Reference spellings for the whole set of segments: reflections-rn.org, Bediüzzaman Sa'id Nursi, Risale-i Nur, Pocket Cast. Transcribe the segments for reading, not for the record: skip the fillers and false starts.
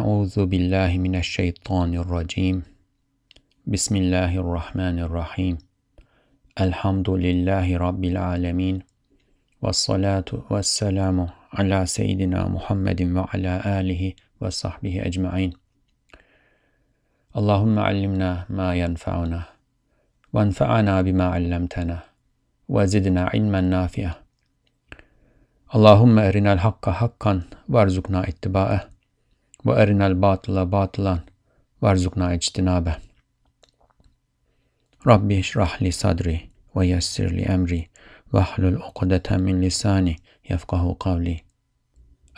أعوذ بالله من الشيطان الرجيم بسم الله الرحمن الرحيم الحمد لله رب العالمين والصلاة والسلام على سيدنا محمد وعلى آله وصحبه أجمعين اللهم علمنا ما ينفعنا وانفعنا بما علمتنا وزدنا علما نافعا اللهم أرنا الحق حقا وارزقنا اتباعه وأرنا الباطل باطلا وارزقنا اجتنابه ربي اشرح لي صدري ويسر لي أمري واحلل عقدة من لساني يفقه قولي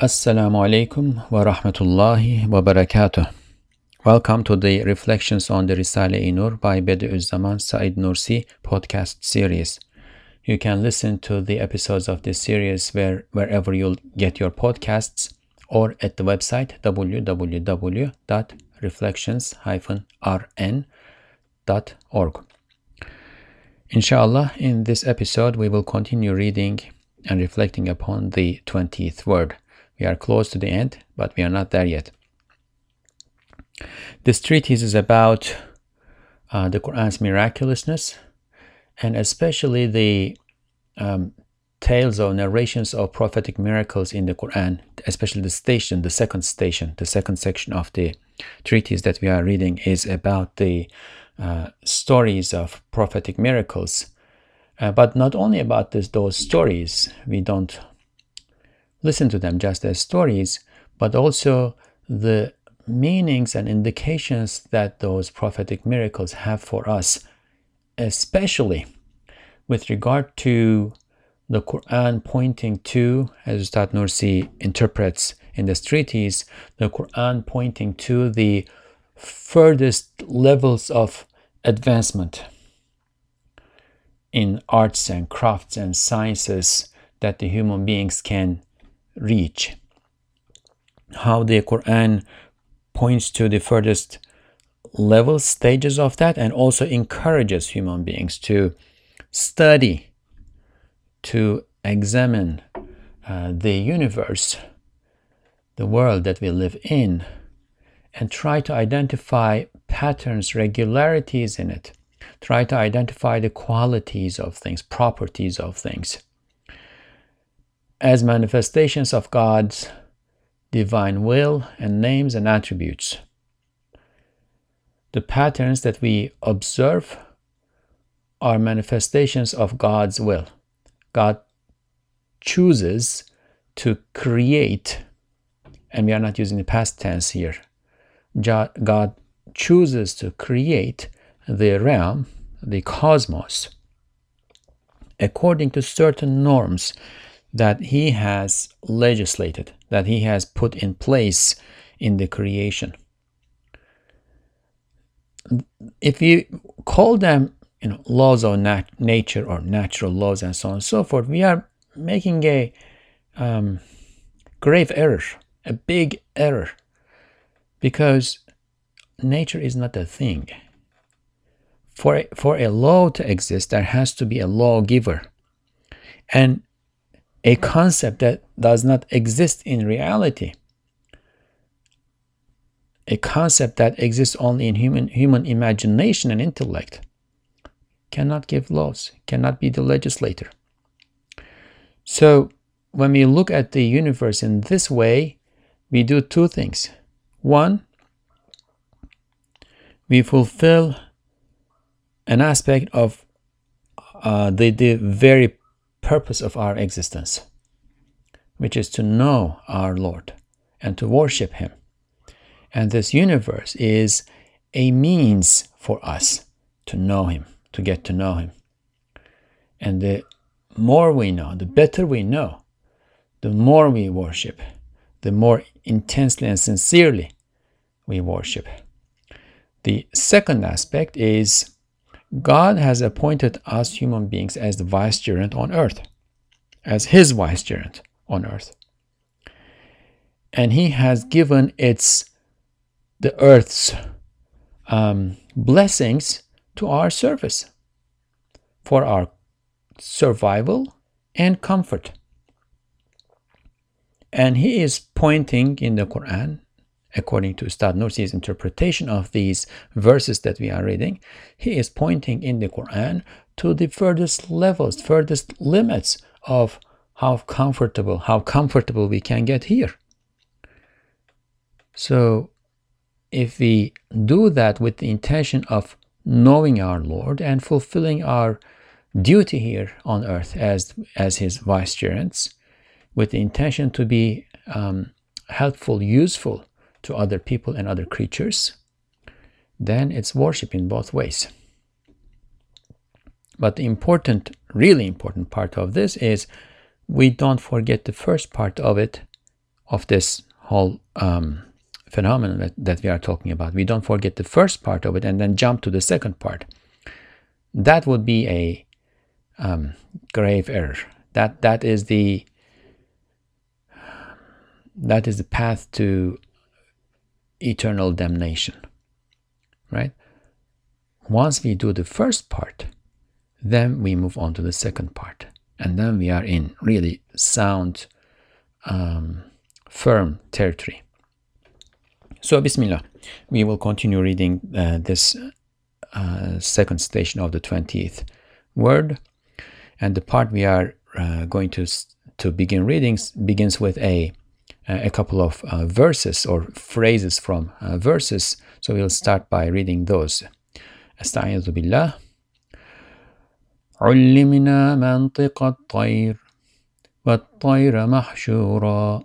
السلام عليكم ورحمة الله وبركاته. Welcome to the Reflections on the Risale-i Nur by Bediüzzaman Sa'id Nursi podcast series. You can listen to the episodes of this series wherever you'll get your podcasts or at the website www.reflections-rn.org. Inshallah, in this episode, we will continue reading and reflecting upon the 20th word. We are close to the end, but we are not there yet. This treatise is about the Quran's miraculousness, and especially the tales or narrations of prophetic miracles in the Quran, especially the second section of the treatise that we are reading is about the stories of prophetic miracles. But not only about those stories, we don't listen to them just as stories, but also the meanings and indications that those prophetic miracles have for us, especially with regard to the Quran pointing to, as Ustad Nursi interprets in this treatise, the Quran pointing to the furthest levels of advancement in arts and crafts and sciences that the human beings can reach. How the Quran points to the furthest level stages of that, and also encourages human beings to study, to examine the universe, the world that we live in, and try to identify patterns, regularities in it. Try to identify the qualities of things, properties of things, as manifestations of God's divine will and names and attributes. The patterns that we observe are manifestations of God's will. God chooses to create, and we are not using the past tense here. God chooses to create the realm, the cosmos, according to certain norms that He has legislated, that He has put in place in the creation. If you call them laws of nature or natural laws and so on and so forth, we are making a grave error, a big error, because nature is not a thing. For a law to exist, there has to be a lawgiver, and a concept that does not exist in reality, a concept that exists only in human imagination and intellect, cannot give laws, cannot be the legislator. So when we look at the universe in this way, we do two things. One, we fulfill an aspect of the very purpose of our existence, which is to know our Lord and to worship Him. And this universe is a means for us to know Him, to get to know Him. And the more we know, the better we know, the more we worship, the more intensely and sincerely we worship. The second aspect is God has appointed us human beings as the vicegerent on earth, as His vicegerent on earth. And He has given the earth's blessings to our service, for our survival and comfort. And He is pointing in the Quran according to Ustad Nursi's interpretation of these verses that we are reading, he is pointing in the Quran to the furthest levels, furthest limits of how comfortable we can get here. So if we do that with the intention of knowing our Lord and fulfilling our duty here on earth as His vicegerents, with the intention to be helpful, useful to other people and other creatures, then it's worship in both ways. But the important, really important part of this is we don't forget the first part of it, of this whole phenomenon that we are talking about. We don't forget the first part of it and then jump to the second part. That would be a grave error. That is the path to eternal damnation, right? Once we do the first part, then we move on to the second part, and then we are in really sound, firm territory. So Bismillah, we will continue reading this second station of the 20th word, and the part we are going to begin reading begins with a couple of verses or phrases from verses. So we'll start by reading those. Asta'idhu billah. عُلِّمْنَا مَنْطِقَ الطَّيْرِ وَالطَّيْرَ مَحْشُورًا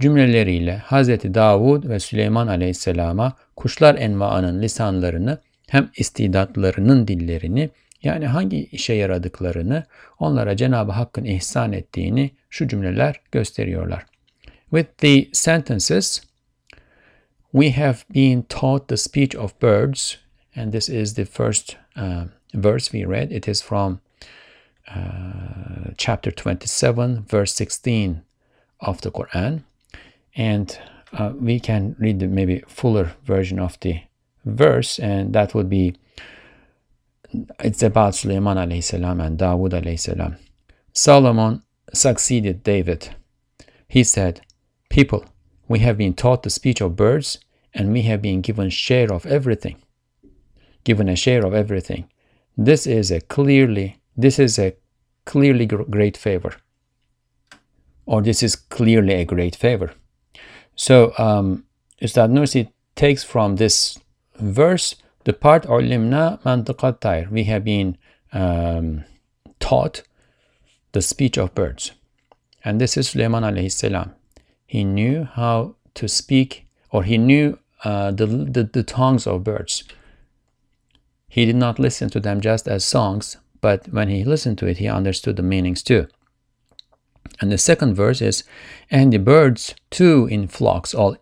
cümleleriyle Hz. Davud ve Süleyman Aleyhisselam'a kuşlar envaının lisanlarını, hem istidatlarının dillerini, yani hangi işe yaradıklarını onlara Cenab-ı Hakk'ın ihsan ettiğini şu cümleler gösteriyorlar. With the sentences, we have been taught the speech of birds, and this is the first verse we read. It is from chapter 27, verse 16 of the Quran, and we can read the maybe fuller version of the verse, and that would be, it's about Sulaiman alayhi salam and Dawood alayhi salam. Solomon succeeded David. He said, "People, we have been taught the speech of birds, and we have been given a share of everything. This is clearly great favor." Or this is clearly a great favor. So Ustad Nursi takes from this verse the part "Ulimna mantiqat tayr." We have been taught the speech of birds, and this is Sulaiman alayhi salam. He knew how to speak, or he knew the tongues of birds. He did not listen to them just as songs, but when he listened to it, he understood the meanings too. And the second verse is, and the birds too in flocks all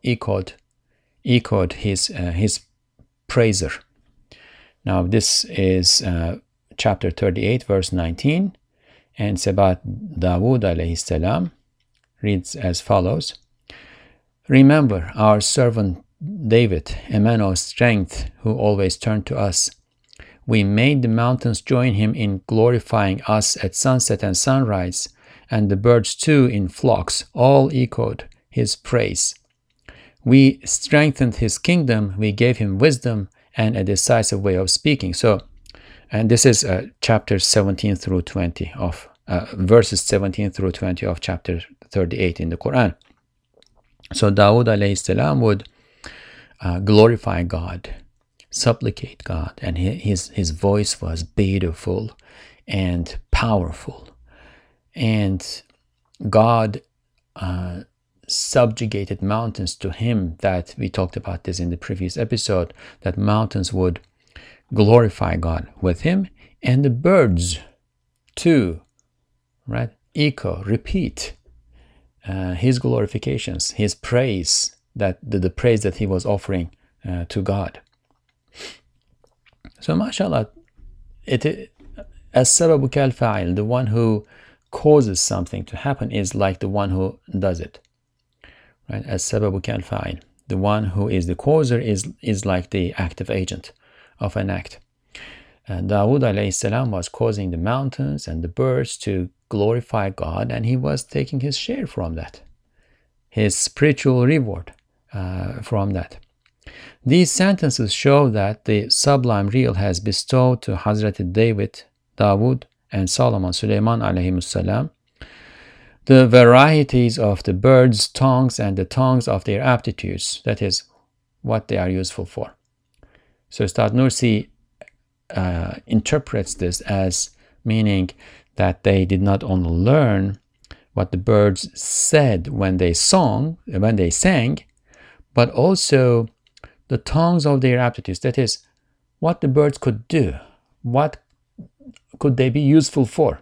echoed his praiser. Now this is chapter 38, verse 19, and it's about Dawood alayhi salam. Reads as follows: "Remember our servant David, a man of strength who always turned to us. We made the mountains join him in glorifying us at sunset and sunrise, and the birds too in flocks all echoed his praise. We strengthened his kingdom, we gave him wisdom and a decisive way of speaking." So, and this is chapter 17 through 20 of verses 17 through 20 of chapter 38 in the Quran. So Dawood alayhi salam would glorify God, supplicate God, and his voice was beautiful and powerful, and God subjugated mountains to him. That we talked about this in the previous episode, that mountains would glorify God with him, and the birds too, right, echo, repeat his glorifications, his praise, that the praise that he was offering to God. So mashallah, it as-sababu kal-fa'il, the one who causes something to happen is like the one who does it, right? As-sababu kal-fa'il, the one who is the causer is like the active agent of an act. Dawood alayhi salam was causing the mountains and the birds to glorify God, and he was taking his share from that, his spiritual reward. from that. These sentences show that the sublime real has bestowed to Hazrat David, Dawood, and Solomon, Sulaiman alayhimussalam, the varieties of the birds' tongues and the tongues of their aptitudes, that is, what they are useful for. So Ustad Nursi interprets this as meaning that they did not only learn what the birds said when they sang, but also the tongues of their aptitudes, that is, what the birds could do, what could they be useful for.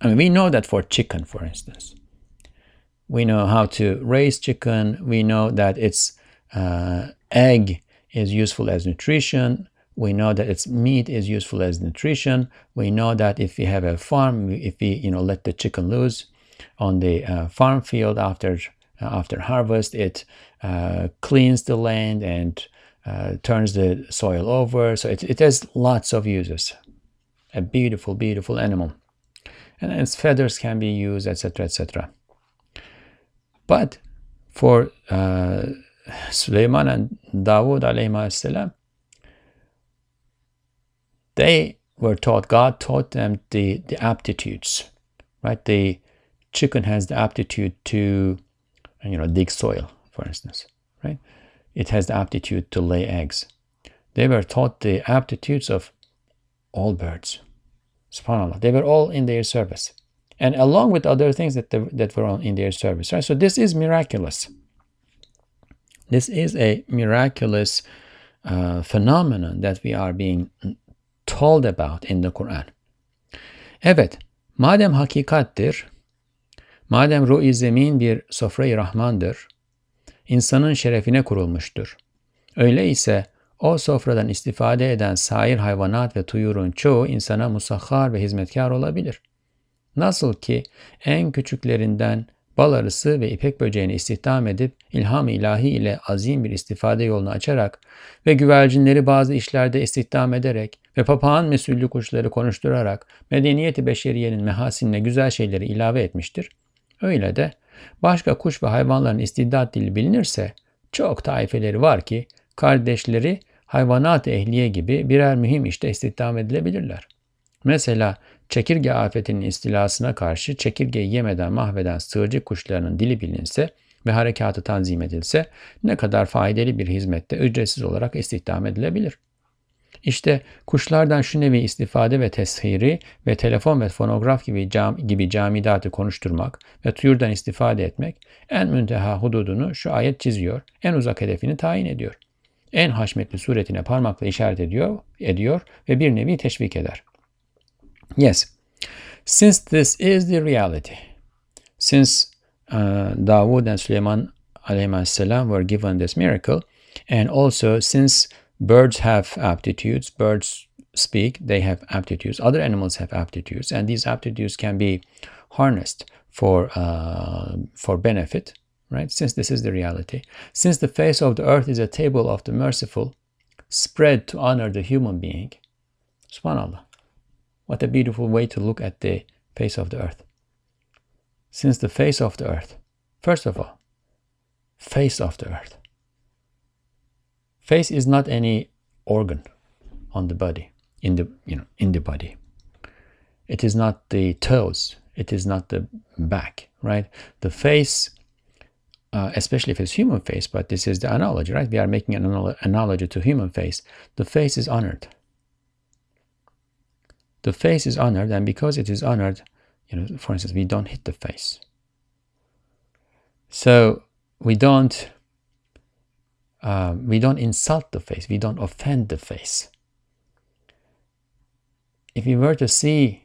I mean, we know that for chicken, for instance, we know how to raise chicken, we know that its egg is useful as nutrition, we know that its meat is useful as nutrition, we know that if we have a farm, if we let the chicken loose on the farm field after harvest, it cleans the land and turns the soil over. So it has lots of uses. A beautiful, beautiful animal. And its feathers can be used, etc., etc. But for Sulaiman and Dawood alayhi salam, they were taught, God taught them the aptitudes, right? The chicken has the aptitude to dig soil, for instance, right? It has the aptitude to lay eggs. They were taught the aptitudes of all birds. SubhanAllah, they were all in their service, and along with other things that were in their service, right? So this is miraculous. This is a miraculous phenomenon that we are being told about in the Quran. Evet, madem hakikattir, madem ruh-i zemin bir sofra-i rahmandır, insanın şerefine kurulmuştur. Öyleyse o sofradan istifade eden sair hayvanat ve tuyurun çoğu insana musahhar ve hizmetkar olabilir. Nasıl ki en küçüklerinden bal arısı ve ipek böceğini istihdam edip ilham-ı ilahi ile azim bir istifade yolunu açarak ve güvercinleri bazı işlerde istihdam ederek ve papağan mesullü kuşları konuşturarak medeniyeti beşeriyenin mehasinine güzel şeyleri ilave etmiştir. Öyle de başka kuş ve hayvanların istidat dili bilinirse çok taifeleri var ki kardeşleri hayvanat ehliye gibi birer mühim işte istihdam edilebilirler. Mesela çekirge afetinin istilasına karşı çekirgeyi yemeden mahveden sığırcık kuşlarının dili bilinse ve harekatı tanzim edilse ne kadar faydalı bir hizmette ücretsiz olarak istihdam edilebilir. İşte kuşlardan şu nevi istifade ve teshiri ve telefon ve fonograf gibi camidatı konuşturmak ve tuyurdan istifade etmek en münteha hududunu şu ayet çiziyor, en uzak hedefini tayin ediyor. En haşmetli suretine parmakla işaret ediyor ve bir nevi teşvik eder. Yes, since this is the reality, since Dawood and Sulaiman alayhimassalam were given this miracle, and also since birds have aptitudes, birds speak, they have aptitudes, other animals have aptitudes, and these aptitudes can be harnessed for benefit, right? Since this is the reality, since the face of the earth is a table of the merciful, spread to honor the human being, SubhanAllah, what a beautiful way to look at the face of the earth. Since the face of the earth, first of all, face of the earth. Face is not any organ on the body, in the body. It is not the toes, it is not the back, right? The face, especially if it's human face, but this is the analogy, right? We are making an analogy to human face. The face is honored. The face is honored, and because it is honored, for instance, we don't hit the face. So we don't insult the face, we don't offend the face. If we were to see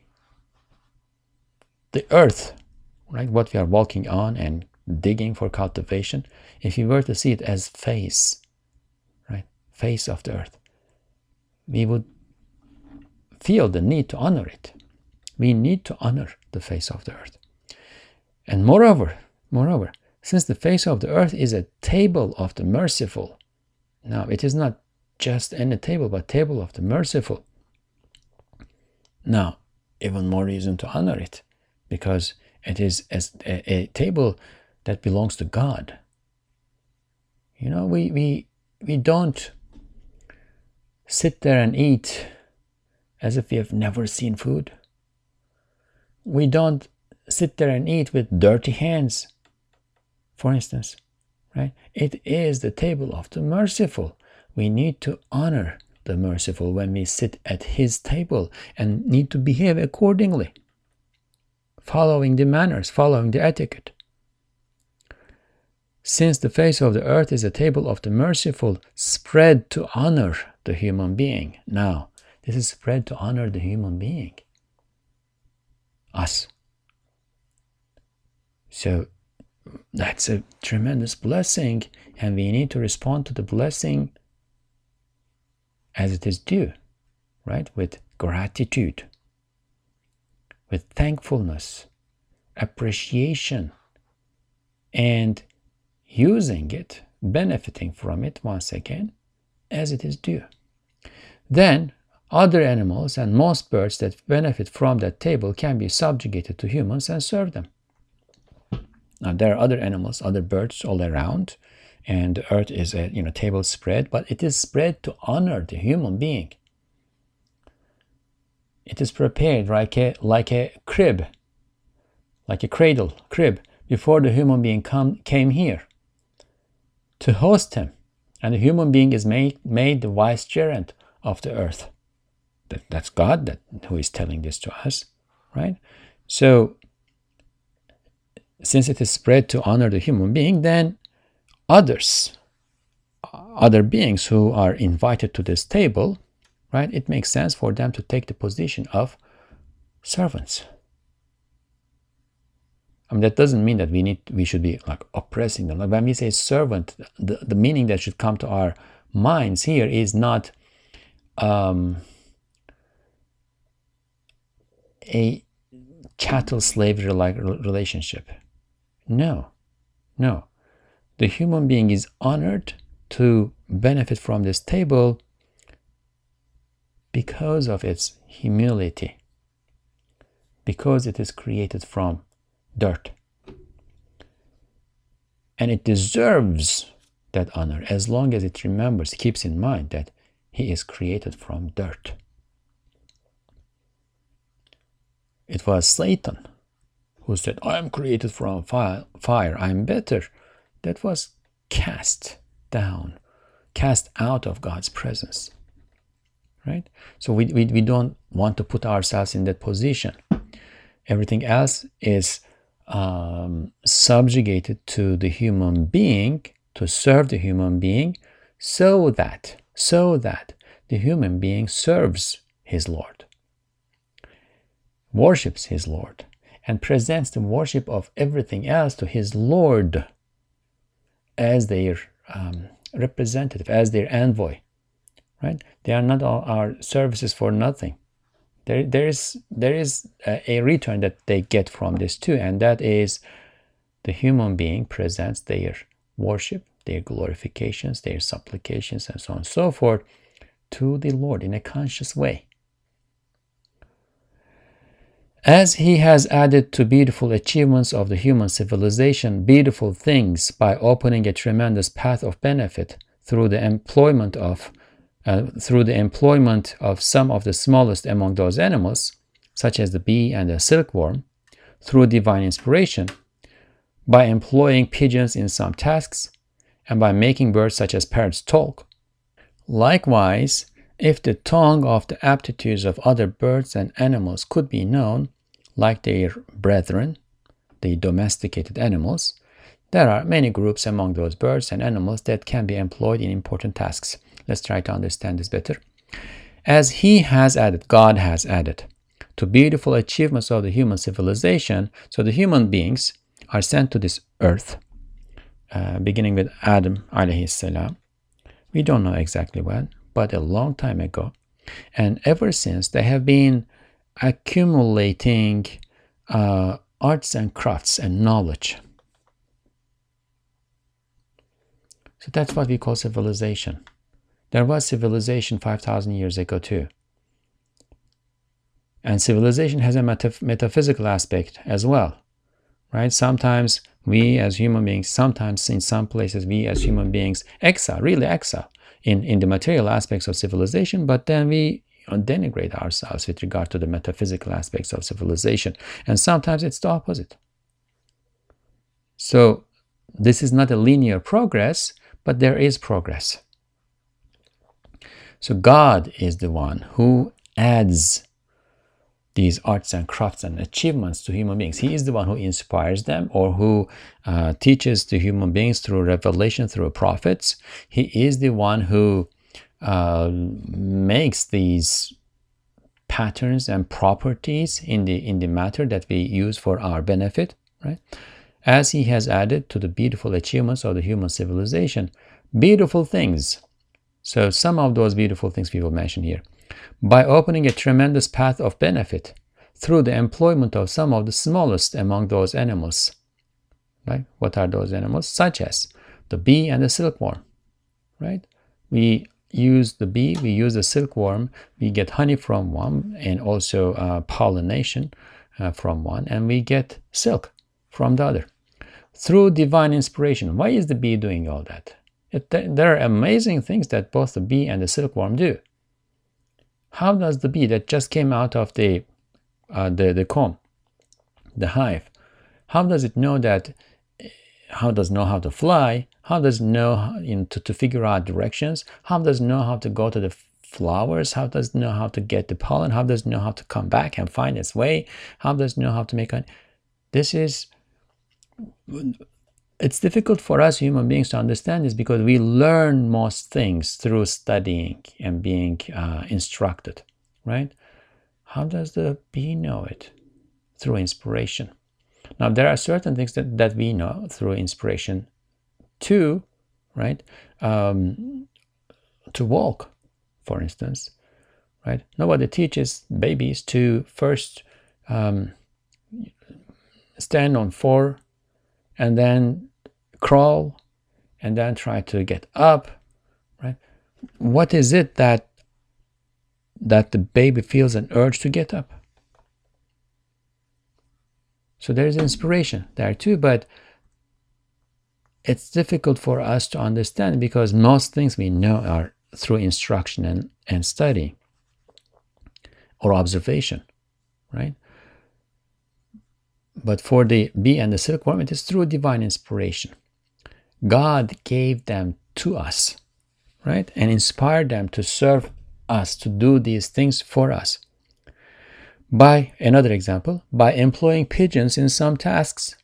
the earth, right, what we are walking on and digging for cultivation, if we were to see it as face, right, face of the earth, we would feel the need to honor it. We need to honor the face of the earth. And moreover, since the face of the earth is a table of the merciful, now it is not just any table, but table of the merciful. Now, even more reason to honor it, because it is a table that belongs to God. You know, we don't sit there and eat as if we have never seen food. We don't sit there and eat with dirty hands, for instance, right? It is the table of the merciful. We need to honor the merciful when we sit at his table and need to behave accordingly, following the manners, following the etiquette. Since the face of the earth is a table of the merciful, spread to honor the human being. Now, this is spread to honor the human being, us. So that's a tremendous blessing, and we need to respond to the blessing as it is due, right? With gratitude, with thankfulness, appreciation, and using it, benefiting from it once again as it is due. Then other animals and most birds that benefit from that table can be subjugated to humans and serve them. Now, there are other animals, other birds all around, and the earth is a table spread, but it is spread to honor the human being. It is prepared like a crib, like a cradle, crib, before the human being came here to host him, and the human being is made the vicegerent of the earth. That's God who is telling this to us, right? So since it is spread to honor the human being, then other beings who are invited to this table, right, it makes sense for them to take the position of servants. I mean, that doesn't mean that we should be like oppressing them. Like when we say servant, the meaning that should come to our minds here is not a cattle slavery like relationship. No, the human being is honored to benefit from this table because of its humility, because it is created from dirt, and it deserves that honor as long as it remembers, keeps in mind that he is created from dirt. It was Satan who said, "I am created from fire, I am better." That was cast out of God's presence, right? So we don't want to put ourselves in that position. Everything else is subjugated to the human being, to serve the human being, so that the human being serves his Lord, worships his Lord, and presents the worship of everything else to his Lord as their representative, as their envoy, right? They are not all our services for nothing. There is a return that they get from this too, and that is the human being presents their worship, their glorifications, their supplications, and so on and so forth to the Lord in a conscious way. As he has added to beautiful achievements of the human civilization beautiful things by opening a tremendous path of benefit through the employment of some of the smallest among those animals, such as the bee and the silkworm, through divine inspiration, by employing pigeons in some tasks, and by making birds such as parrots talk. Likewise, if the tongue of the aptitudes of other birds and animals could be known, like their brethren, the domesticated animals, there are many groups among those birds and animals that can be employed in important tasks. Let's try to understand this better. As he has added, God has added, to beautiful achievements of the human civilization, so the human beings are sent to this earth, beginning with Adam alayhi salam. We don't know exactly when, but a long time ago. And ever since, they have been accumulating arts and crafts and knowledge. So that's what we call civilization. There was civilization 5,000 years ago too. And civilization has a metaphysical aspect as well, right? Sometimes we as human beings, sometimes in some places we as human beings really excel in the material aspects of civilization, but then we denigrate ourselves with regard to the metaphysical aspects of civilization. And sometimes it's the opposite. So this is not a linear progress, but there is progress. So God is the one who adds these arts and crafts and achievements to human beings. He is the one who inspires them, or who teaches to human beings through revelation, through prophets. He is the one who makes these patterns and properties in the matter that we use for our benefit, right? As he has added to the beautiful achievements of the human civilization, beautiful things. So some of those beautiful things we will mention here. By opening a tremendous path of benefit through the employment of some of the smallest among those animals. Right? What are those animals? Such as the bee and the silkworm. Right? We use the bee, we use the silkworm, we get honey from one, and also pollination from one, and we get silk from the other. Through divine inspiration. Why is the bee doing all that? There are amazing things that both the bee and the silkworm do. How does the bee that just came out of the comb, the hive, how does it know that? How does it know how to fly? How does it know to figure out directions? How does it know how to go to the flowers? How does it know how to get the pollen? How does it know how to come back and find its way? How does it know how to make honey? It's difficult for us human beings to understand this, because we learn most things through studying and being instructed, right? How does the bee know it? Through inspiration. Now, there are certain things that we know through inspiration too, right? To walk, for instance, right? Nobody teaches babies to first stand on four, and then crawl, and then try to get up, right? What is it that the baby feels an urge to get up? So there's inspiration there too, but it's difficult for us to understand, because most things we know are through instruction and study or observation, right? But for the bee and the silkworm, it is through divine inspiration. God gave them to us, right? And inspired them to serve us, to do these things for us. By, another example, by employing pigeons in some tasks.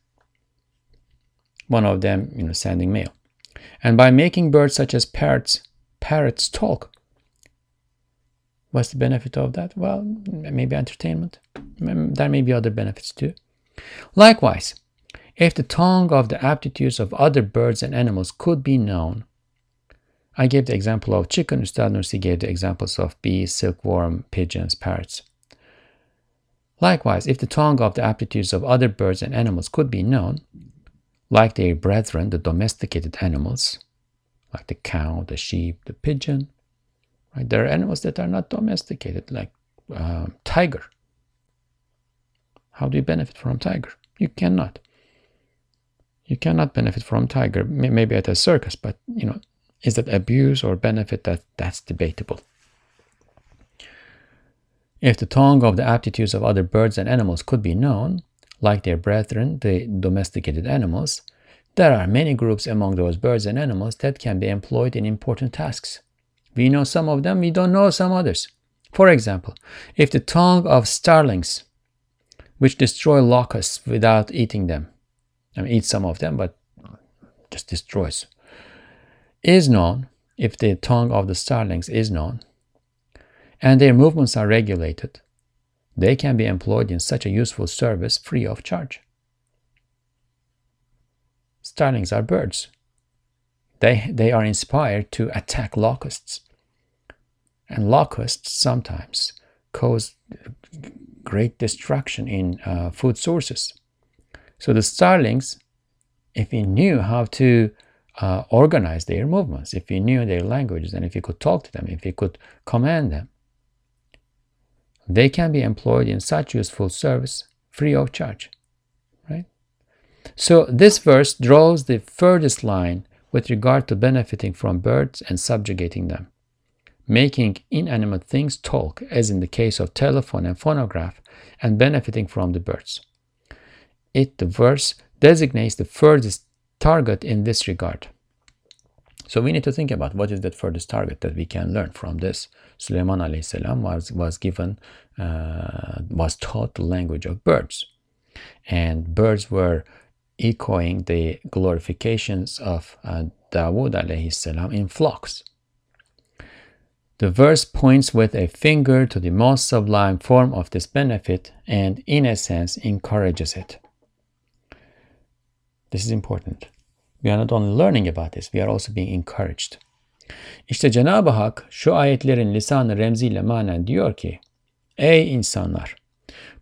One of them, sending mail. And by making birds such as parrots talk. What's the benefit of that? Well, maybe entertainment. There may be other benefits too. Likewise, if the tongue of the aptitudes of other birds and animals could be known. I gave the example of chicken. Risale-i Nur gave the examples of bees, silkworm, pigeons, parrots. Likewise, if the tongue of the aptitudes of other birds and animals could be known, like their brethren, the domesticated animals, like the cow, the sheep, the pigeon, right? There are animals that are not domesticated, like tiger. How do you benefit from tiger? You cannot. You cannot benefit from tiger, maybe at a circus, but, is that abuse or benefit? That's debatable. If the tongue of the aptitudes of other birds and animals could be known, like their brethren, the domesticated animals, there are many groups among those birds and animals that can be employed in important tasks. We know some of them, we don't know some others. For example, if the tongue of starlings, which destroy locusts without eating them. I mean, eat some of them, but just destroys. Is known, if the tongue of the starlings is known, and their movements are regulated, they can be employed in such a useful service free of charge. Starlings are birds. They are inspired to attack locusts. And locusts sometimes cause great destruction in food sources. So the starlings, if we knew how to organize their movements, if we knew their languages, and if we could talk to them, if we could command them, they can be employed in such useful service free of charge, right? So this verse draws the furthest line with regard to benefiting from birds and subjugating them. Making inanimate things talk, as in the case of telephone and phonograph, and benefiting from the birds. The verse designates the furthest target in this regard. So we need to think about what is that furthest target that we can learn from this. Sulaiman alayhi salam was taught the language of birds, and birds were echoing the glorifications of Dawood alayhi salam in flocks. The verse points with a finger to the most sublime form of this benefit and, in a sense, encourages it. This is important. We are not only learning about this, we are also being encouraged. İşte Cenab-ı Hak şu ayetlerin lisan-ı remziyle manen diyor ki: Ey insanlar!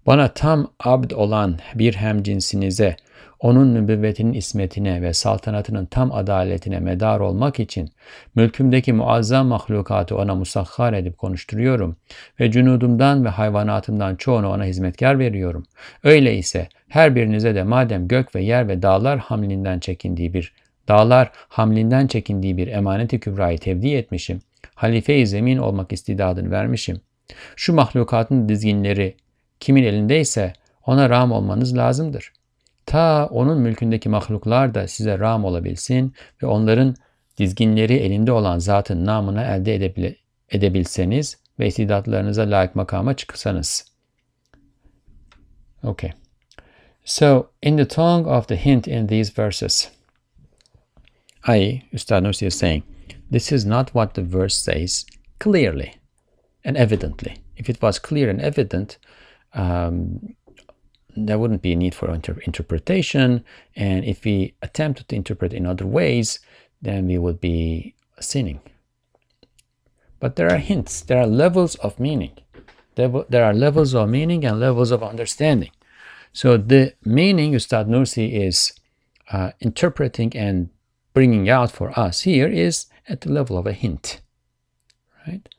Bana tam abd olan bir hemcinsinize, onun nübüvvetinin ismetine ve saltanatının tam adaletine medar olmak için mülkümdeki muazzam mahlukatı ona musahhar edip konuşturuyorum ve cünudumdan ve hayvanatımdan çoğunu ona hizmetkar veriyorum. Öyleyse her birinize de madem gök ve yer ve dağlar hamlinden çekindiği bir emaneti kübrayı tevdi etmişim, halife-i zemin olmak istidadını vermişim. Şu mahlukatın dizginleri kimin elindeyse ona rağm olmanız lazımdır. Ta onun mülkündeki mahluklar da size rağm olabilsin ve onların dizginleri elinde olan zatın namına elde edebilseniz ve istidatlarınıza layık makama çıksanız. Okay. So, in the tongue of the hint in these verses, i.e., Ustad Nursi is saying, this is not what the verse says clearly and evidently. If it was clear and evident, there wouldn't be a need for interpretation, and if we attempted to interpret in other ways, then we would be sinning. But there are hints, there are levels of meaning. There are levels of meaning and levels of understanding. So the meaning Ustad Nursi is interpreting and bringing out for us here is at the level of a hint. Right?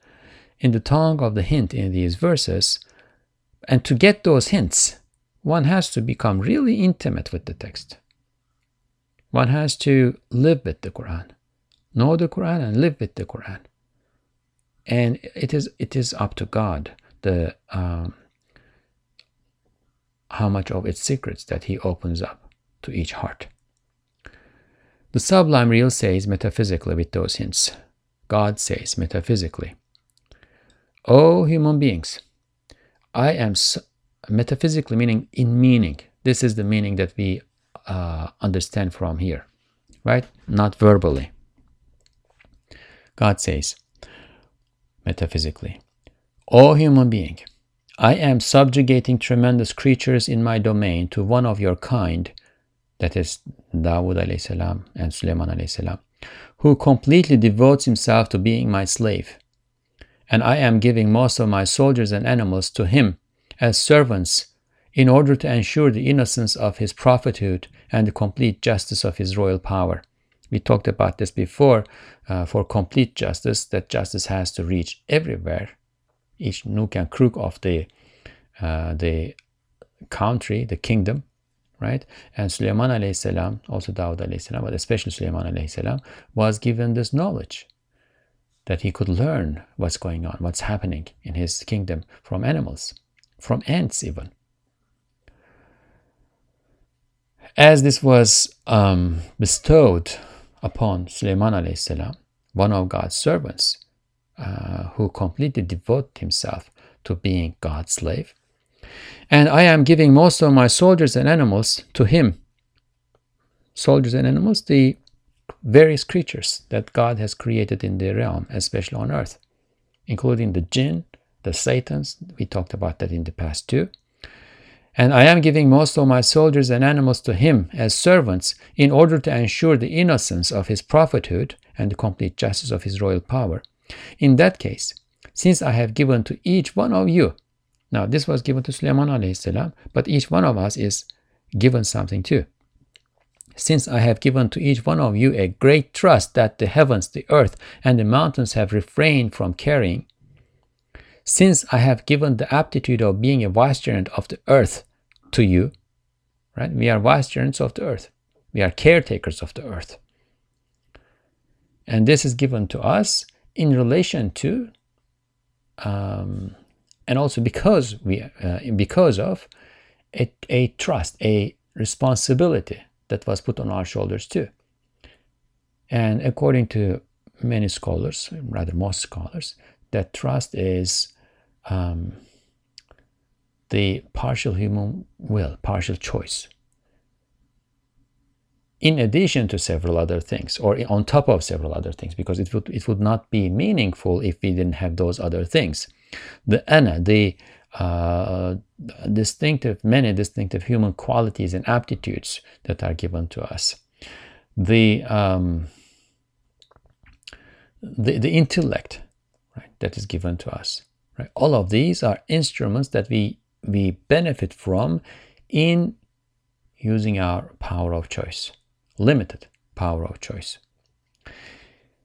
In the tongue of the hint in these verses, and to get those hints, one has to become really intimate with the text. One has to live with the Quran, know the Quran and live with the Quran. And it is up to God the how much of its secrets that He opens up to each heart. The Sublime Real says metaphysically with those hints. God says metaphysically, "O human beings, I am so..." Metaphysically meaning in meaning. This is the meaning that we understand from here, right? Not verbally. God says metaphysically, "O human being, I am subjugating tremendous creatures in my domain to one of your kind," that is Dawood alayhi salam and Sulaiman alayhi salam, "who completely devotes himself to being my slave, and I am giving most of my soldiers and animals to him as servants in order to ensure the innocence of his prophethood and the complete justice of his royal power." We talked about this before. For complete justice, that justice has to reach everywhere, each nook and crook of the country, the kingdom, right? And Sulaiman alayhi salam, also Dawood alayhi salam, but especially Sulaiman alayhi salam, was given this knowledge that he could learn what's going on, what's happening in his kingdom from animals, from ants even. As this was bestowed upon Sulaiman alayhi salam, one of God's servants who completely devoted himself to being God's slave, "and I am giving most of my soldiers and animals to him." Soldiers and animals, the various creatures that God has created in the realm, especially on earth, including the jinn, the satans. We talked about that in the past too. "And I am giving most of my soldiers and animals to him as servants in order to ensure the innocence of his prophethood and the complete justice of his royal power. In that case, since I have given to each one of you..." Now this was given to Sulaiman alayhi salam, but each one of us is given something too. "Since I have given to each one of you a great trust that the heavens, the earth, and the mountains have refrained from carrying, since I have given the aptitude of being a vicegerent of the earth to you," right? We are vicegerents of the earth. We are caretakers of the earth. And this is given to us in relation to, and also because we, because of a trust, a responsibility that was put on our shoulders too. And according to many scholars, rather most scholars, that trust is the partial human will, partial choice, in addition to several other things, or on top of several other things, because it would not be meaningful if we didn't have those other things. The ana, the many distinctive human qualities and aptitudes that are given to us, the intellect, right, that is given to us, right? All of these are instruments that we benefit from in using our power of choice, limited power of choice.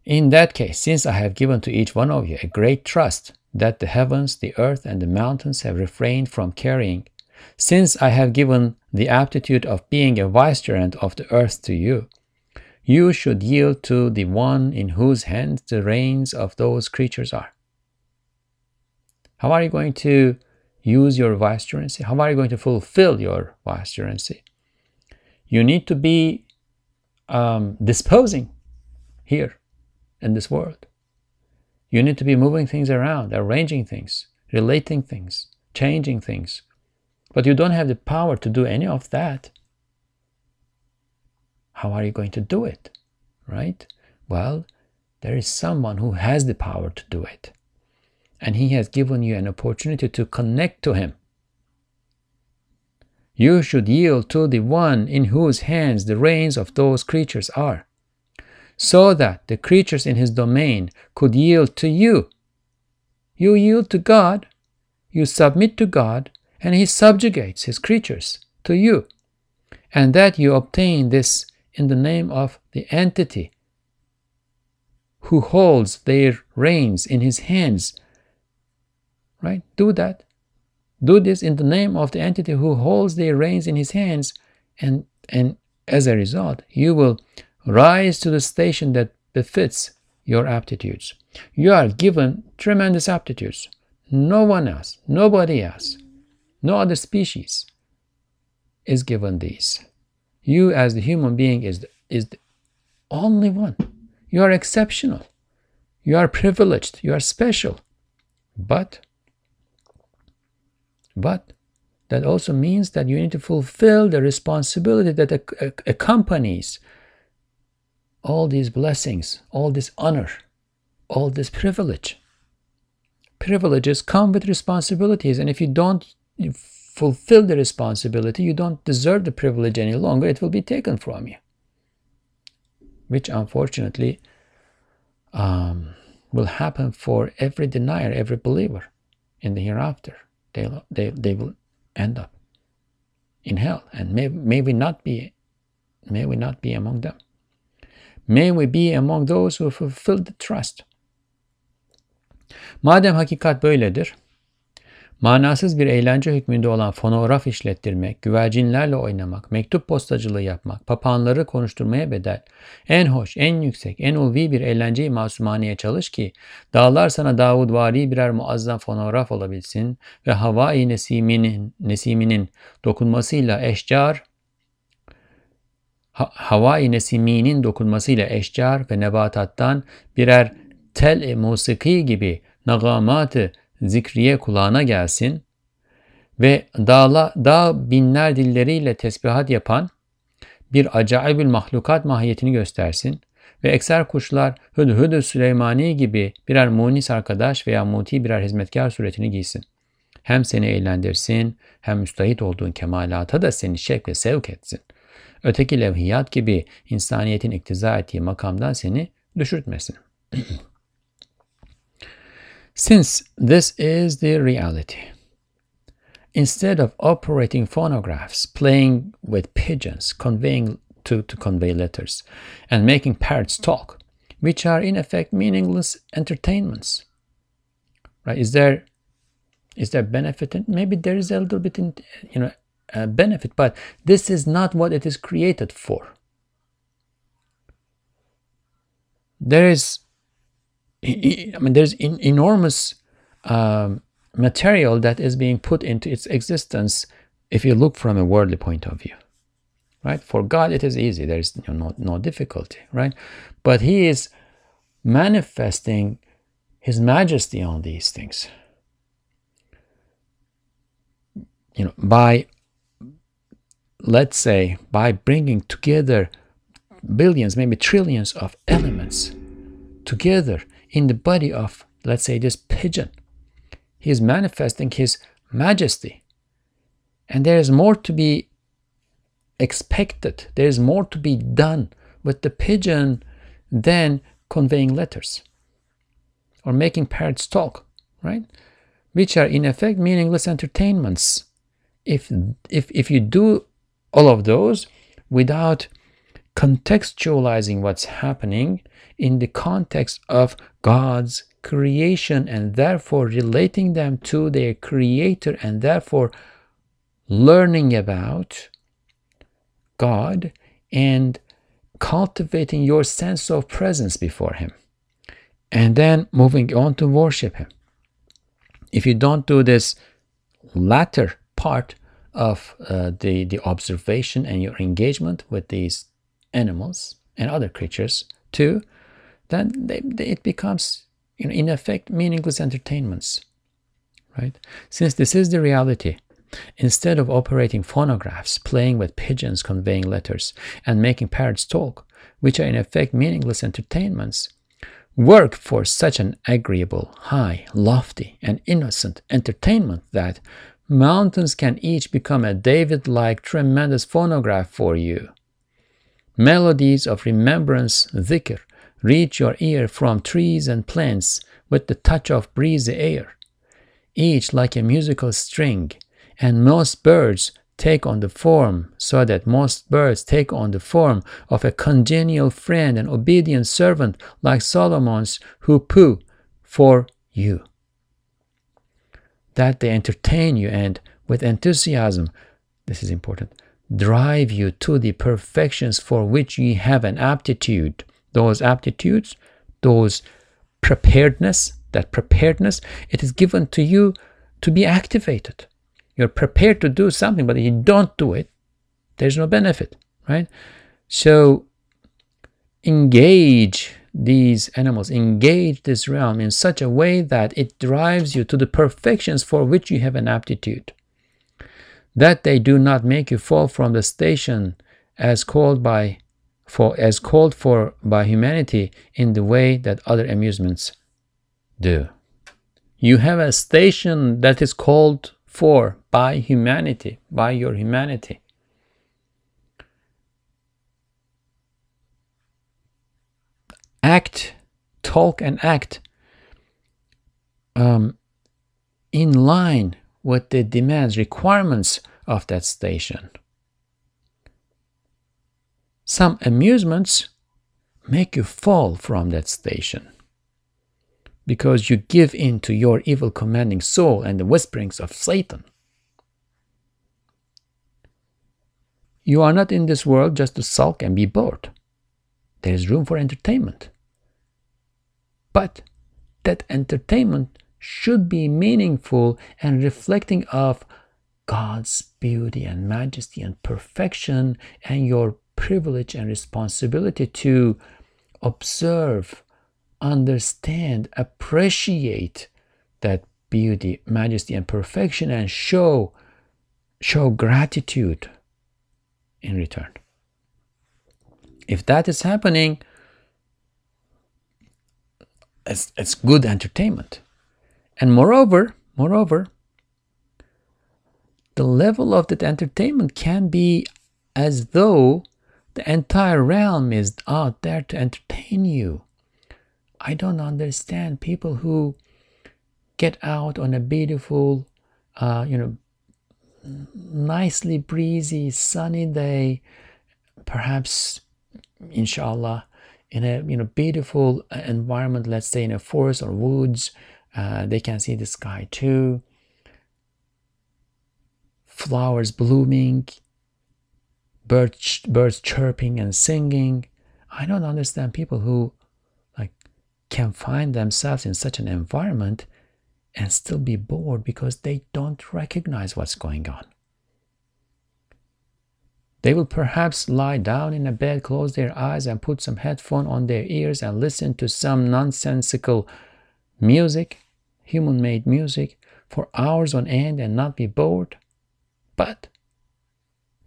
In that case, since I have given to each one of you a great trust that the heavens, the earth, and the mountains have refrained from carrying, since I have given the aptitude of being a vicegerent of the earth to you, you should yield to the one in whose hands the reins of those creatures are. How are you going to use your vicegerency? How are you going to fulfill your vicegerency? You need to be disposing here in this world. You need to be moving things around, arranging things, relating things, changing things. But you don't have the power to do any of that. How are you going to do it, right? Well, there is someone who has the power to do it. And he has given you an opportunity to connect to him. You should yield to the one in whose hands the reins of those creatures are, so that the creatures in his domain could yield to you. You yield to God, you submit to God, and he subjugates his creatures to you. And that you obtain this in the name of the entity who holds their reins in his hands, right? Do that. Do this in the name of the entity who holds their reins in his hands, and as a result, you will rise to the station that befits your aptitudes. You are given tremendous aptitudes. No one else, nobody else, no other species is given these. You as the human being is the only one. You are exceptional. You are privileged. You are special. But that also means that you need to fulfill the responsibility that accompanies all these blessings, all this honor, all this privilege. Privileges come with responsibilities, and if you don't fulfill the responsibility, you don't deserve the privilege any longer. It will be taken from you, which unfortunately will happen for every denier, every believer in the hereafter. They will end up in hell, and may we not be among them. May we be among those who fulfill the trust. Madem hakikat böyledir, manasız bir eğlence hükmünde olan fonograf işlettirmek, güvercinlerle oynamak, mektup postacılığı yapmak, papağanları konuşturmaya bedel, en hoş, en yüksek, en ulvi bir eğlenceyi masumhaneye çalış ki, dağlar sana Davudvari birer muazzam fonograf olabilsin ve havai nesiminin dokunmasıyla eşcar, ve nebatattan birer tel-i musiki gibi nagamat-ı zikriye kulağına gelsin ve dağ binler dilleriyle tesbihat yapan bir acaibül mahlukat mahiyetini göstersin ve ekser kuşlar Hüdhüd-ü Süleymani gibi birer munis arkadaş veya muti birer hizmetkar suretini giysin. Hem seni eğlendirsin, hem müstahit olduğun kemalata da seni şevkle sevk etsin. Öteki levhiyat gibi insaniyetin iktiza ettiği makamdan seni düşürtmesin. Since this is the reality, instead of operating phonographs, playing with pigeons, conveying to convey letters, and making parrots talk, which are in effect meaningless entertainments, right? Is there benefit? Maybe there is a little bit in, benefit, but this is not what it is created for. There is, I mean, there's enormous material that is being put into its existence if you look from a worldly point of view, right? For God it is easy, there is no difficulty, right? But He is manifesting His majesty on these things, you know, by, let's say, by bringing together billions, maybe trillions of elements together in the body of, let's say, this pigeon. He is manifesting His majesty, and there is more to be expected, there is more to be done with the pigeon than conveying letters or making parrots talk, right? Which are in effect meaningless entertainments. If you do all of those without contextualizing what's happening in the context of God's creation, and therefore relating them to their creator, and therefore learning about God and cultivating your sense of presence before Him, and then moving on to worship Him. If you don't do this latter part of the observation and your engagement with these animals and other creatures too, then it becomes, you know, in effect meaningless entertainments, right? Since this is the reality, instead of operating phonographs, playing with pigeons, conveying letters, and making parrots talk, which are in effect meaningless entertainments, work for such an agreeable, high, lofty, and innocent entertainment that mountains can each become a David-like tremendous phonograph for you. Melodies of remembrance, dhikr, reach your ear from trees and plants with the touch of breezy air, each like a musical string, and most birds take on the form, so that most birds take on the form of a congenial friend and obedient servant like Solomon's, who poo for you, that they entertain you and with enthusiasm, this is important, drive you to the perfections for which ye have an aptitude. Those aptitudes, those preparedness, that preparedness, it is given to you to be activated. You're prepared to do something, but if you don't do it, there's no benefit, right? So engage these animals, engage this realm in such a way that it drives you to the perfections for which you have an aptitude, that they do not make you fall from the station as called for by humanity in the way that other amusements do. You have a station that is called for by humanity, by your humanity. Act, talk and act in line with the demands, requirements of that station. Some amusements make you fall from that station because you give in to your evil commanding soul and the whisperings of Satan. You are not in this world just to sulk and be bored. There is room for entertainment, but that entertainment should be meaningful and reflecting of God's beauty and majesty and perfection, and your privilege and responsibility to observe, understand, appreciate that beauty, majesty and perfection, and show gratitude in return. If that is happening, it's good entertainment. And moreover, the level of that entertainment can be as though the entire realm is out there to entertain you. I don't understand people who get out on a beautiful, nicely breezy, sunny day, perhaps, inshallah, in a beautiful environment, let's say in a forest or woods, they can see the sky too. flowers blooming, birds chirping and singing. I don't understand people who can find themselves in such an environment and still be bored because they don't recognize what's going on. They will perhaps lie down in a bed, close their eyes and put some headphone on their ears and listen to some nonsensical music, human-made music, for hours on end and not be bored.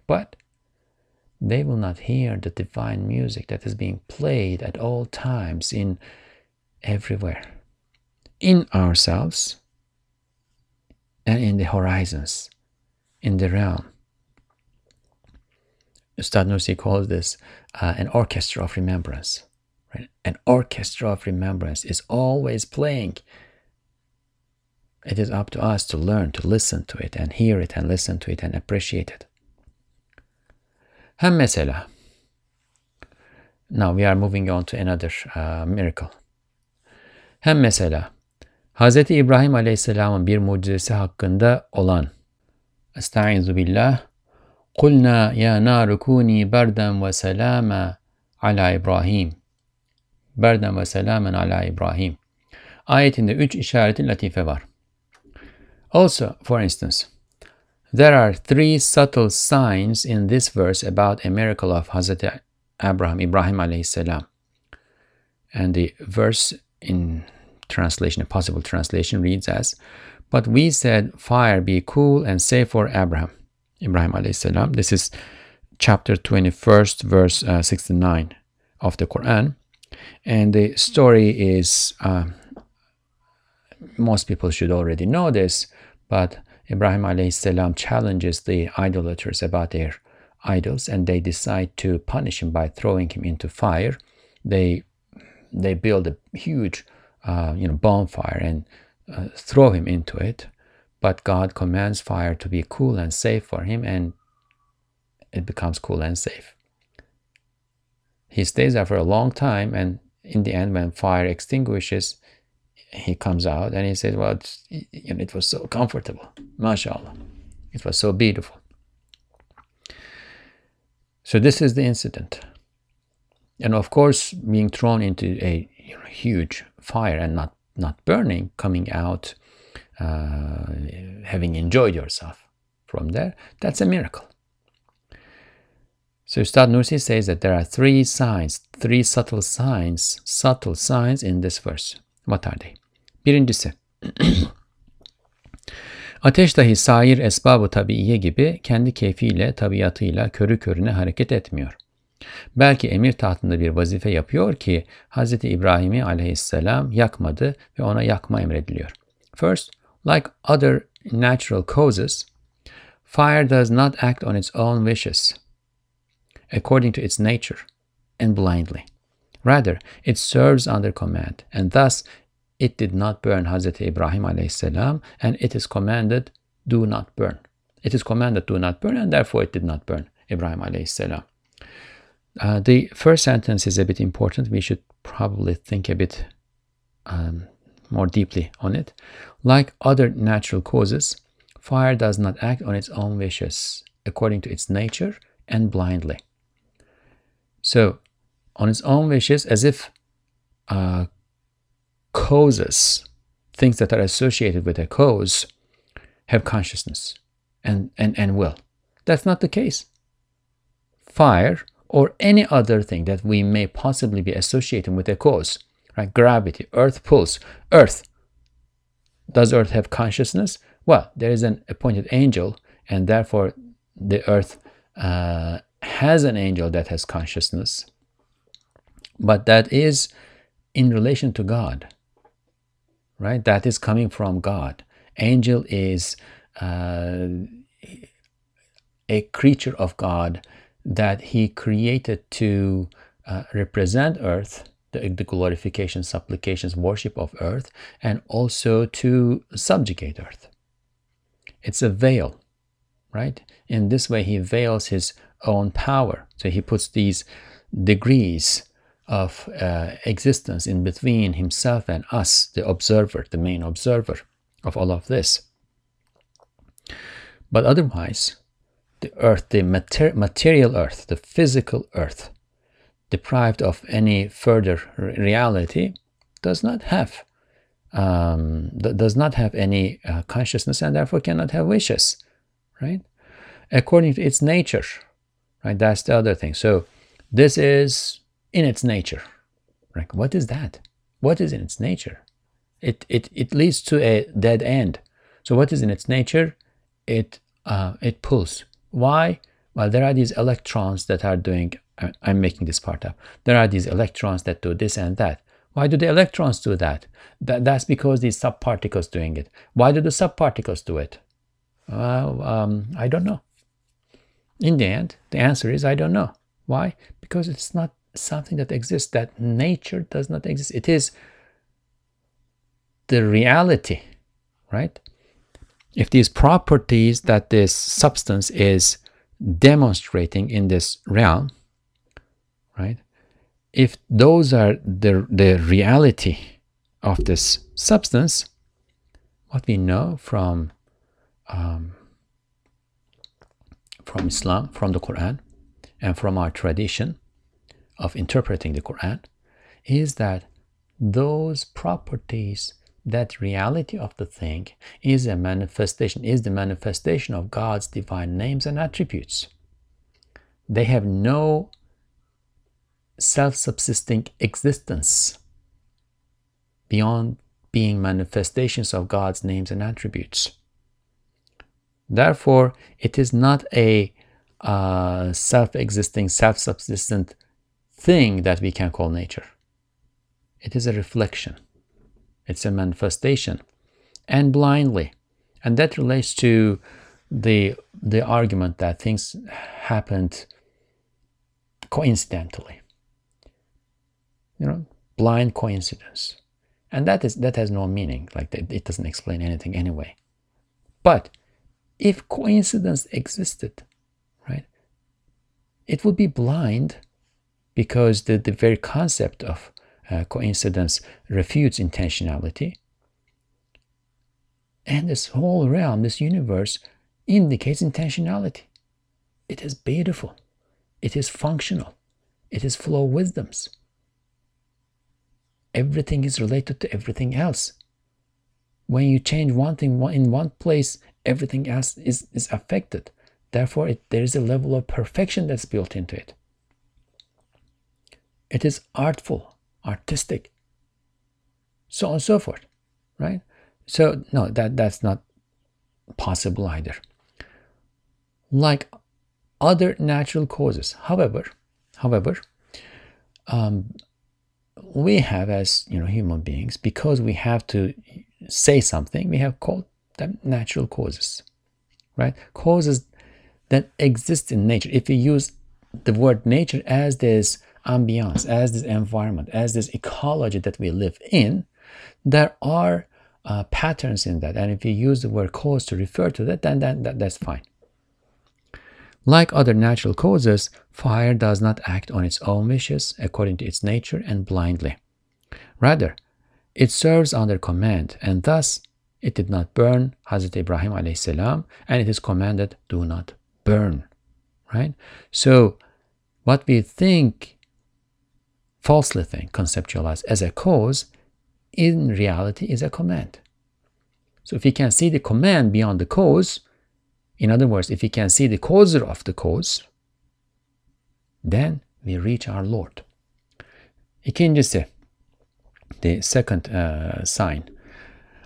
But they will not hear the divine music that is being played at all times, in everywhere, in ourselves and in the horizons, in the realm. Sa'id Nursi calls this an orchestra of remembrance. Right? An orchestra of remembrance is always playing. It is up to us to learn to listen to it and hear it and listen to it and appreciate it. Hem mesela. Now we are moving on to another miracle. Hem mesela Hz. İbrahim Aleyhisselam'ın bir mucizesi hakkında olan Estaizu billah Kulna ya naru kuni berden ve selama ala İbrahim Berden ve selamen ala İbrahim ayetinde 3 işareti latife var. Also, for instance, there are 3 subtle signs in this verse about a miracle of Hz. Abraham, İbrahim Aleyhisselam. And the verse in translation, a possible translation, reads as, but we said, fire be cool and safe for Ibrahim alayhi salam. This is chapter 21st, verse 69 of the Quran. And the story is, most people should already know this, but Ibrahim alayhi salam challenges the idolaters about their idols, and they decide to punish him by throwing him into fire. They build a huge bonfire and throw him into it, but God commands fire to be cool and safe for him, and it becomes cool and safe. He stays there for a long time, and in the end, when fire extinguishes, he comes out and he says, well, it was so comfortable, mashallah, it was so beautiful. So this is the incident. And of course, being thrown into a huge fire and not burning, coming out, having enjoyed yourself from there, that's a miracle. So Sa'id Nursi says that there are 3 signs, 3 subtle signs in this verse. What are they? Birincisi, ateş dahi sair esbab-ı tabiiye gibi kendi keyfiyle, tabiatıyla körü körüne hareket etmiyor. Belki emir tahtında bir vazife yapıyor ki Hz. İbrahim'i aleyhisselam yakmadı ve ona yakma emrediliyor. First, like other natural causes, fire does not act on its own wishes, according to its nature, and blindly. Rather, it serves under command, and thus it did not burn Hz. İbrahim aleyhisselam, and it is commanded, do not burn. It is commanded, do not burn, and therefore it did not burn İbrahim aleyhisselam. The first sentence is a bit important. We should probably think a bit more deeply on it. Like other natural causes, fire does not act on its own wishes, according to its nature and blindly. So, on its own wishes, as if causes, things that are associated with a cause, have consciousness and will. That's not the case. Fire, or any other thing that we may possibly be associating with a cause, right? Gravity, earth pulls, earth. Does earth have consciousness? Well, there is an appointed angel, and therefore the earth has an angel that has consciousness. But that is in relation to God, right? That is coming from God. Angel is a creature of God that he created to represent earth, the glorification, supplications, worship of earth, and also to subjugate earth. It's a veil, right? In this way, he veils his own power. So he puts these degrees of existence in between himself and us, the observer, the main observer of all of this. But otherwise, the earth, the material earth, the physical earth, deprived of any further reality, does not have any consciousness, and therefore cannot have wishes, right? According to its nature, right? That's the other thing. So this is in its nature, right? What is that? What is in its nature? It leads to a dead end. So what is in its nature? It pulls. Why? Well, there are these electrons that are doing, I'm making this part up, there are these electrons that do this and that. Why do the electrons do that? That's because these subparticles doing it. Why do the subparticles do it? I don't know. In the end, the answer is I don't know. Why? Because it's not something that exists, that nature does not exist. It is the reality, right? If these properties that this substance is demonstrating in this realm, right? If those are the reality of this substance, what we know from Islam, from the Quran, and from our tradition of interpreting the Quran, is that those properties, that reality of the thing, is a manifestation, is the manifestation of God's divine names and attributes. They have no self-subsisting existence beyond being manifestations of God's names and attributes. Therefore, it is not a self-existing, self-subsistent thing that we can call nature. It is a reflection. It's a manifestation, and blindly, and that relates to the argument that things happened coincidentally, you know, blind coincidence, and that has no meaning. Like, it doesn't explain anything anyway. But if coincidence existed, right, it would be blind, because the very concept of coincidence refutes intentionality, and this whole realm, this universe, indicates intentionality. It is beautiful, it is functional, it is full of wisdoms. Everything is related to everything else. When you change one thing in one place, everything else is affected. Therefore, there is a level of perfection that's built into it. It is artful, artistic, so on and so forth, right? So no, that's not possible either. Like other natural causes, however, we have, as you know, human beings, because we have to say something, we have called them natural causes, right? Causes that exist in nature. If we use the word nature as this ambiance, as this environment, as this ecology that we live in, there are patterns in that, and if you use the word cause to refer to that, then that's fine. Like other natural causes, fire does not act on its own wishes according to its nature and blindly. Rather, it serves under command, and thus it did not burn Hazrat Ibrahim a.s., and it is commanded, do not burn, right? So what we think, falsely think, conceptualized as a cause, in reality is a command. So if you can see the command beyond the cause, in other words, if you can see the causer of the cause, then we reach our Lord. İkincisi, the second sign.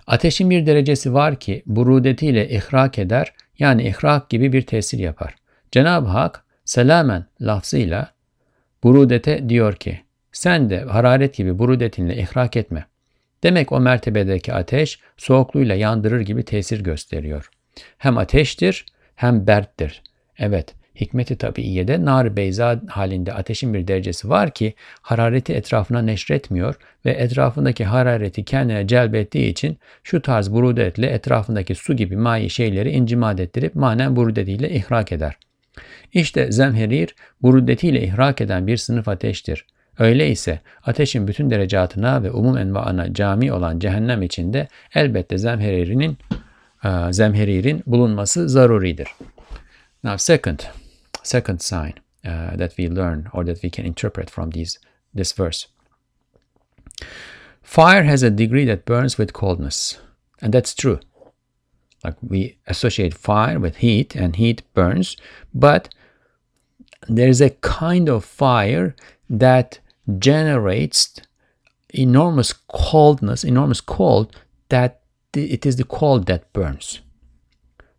Ateşin bir derecesi var ki burudetiyle ihrak eder, yani ihrak gibi bir tesir yapar. Cenab-ı Hak selamen lafzıyla burudete diyor ki, sen de hararet gibi burudetinle ihrak etme. Demek o mertebedeki ateş soğukluğuyla yandırır gibi tesir gösteriyor. Hem ateştir hem berttir. Evet, hikmeti tabiiyede nar-ı beyza halinde ateşin bir derecesi var ki harareti etrafına neşretmiyor ve etrafındaki harareti kendine celbettiği için şu tarz burudetle etrafındaki su gibi mayi şeyleri incimat ettirip manen burudetiyle ihrak eder. İşte zemherir burudetiyle ihrak eden bir sınıf ateştir. Öyleyse ateşin bütün derecatına ve umum envaına cami olan cehennem içinde elbette zemhererinin Zemherir'in bulunması zaruridir. Now second sign that we learn or that we can interpret from this verse. Fire has a degree that burns with coldness, and that's true. Like, we associate fire with heat and heat burns, but there's a kind of fire that generates enormous coldness, enormous cold, that it is the cold that burns.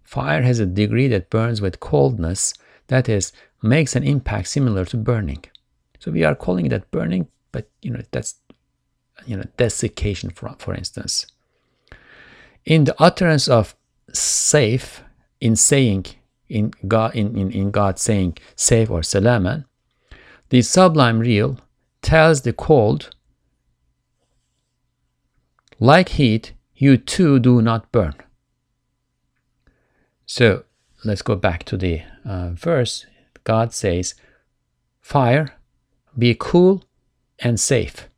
Fire has a degree that burns with coldness, that is, makes an impact similar to burning. So we are calling that burning, but that's desiccation, for instance. In the utterance of safe, in God saying safe or selaman, the sublime real tells the cold, like heat, you too do not burn. So let's go back to the verse. God says, fire, be cool and safe.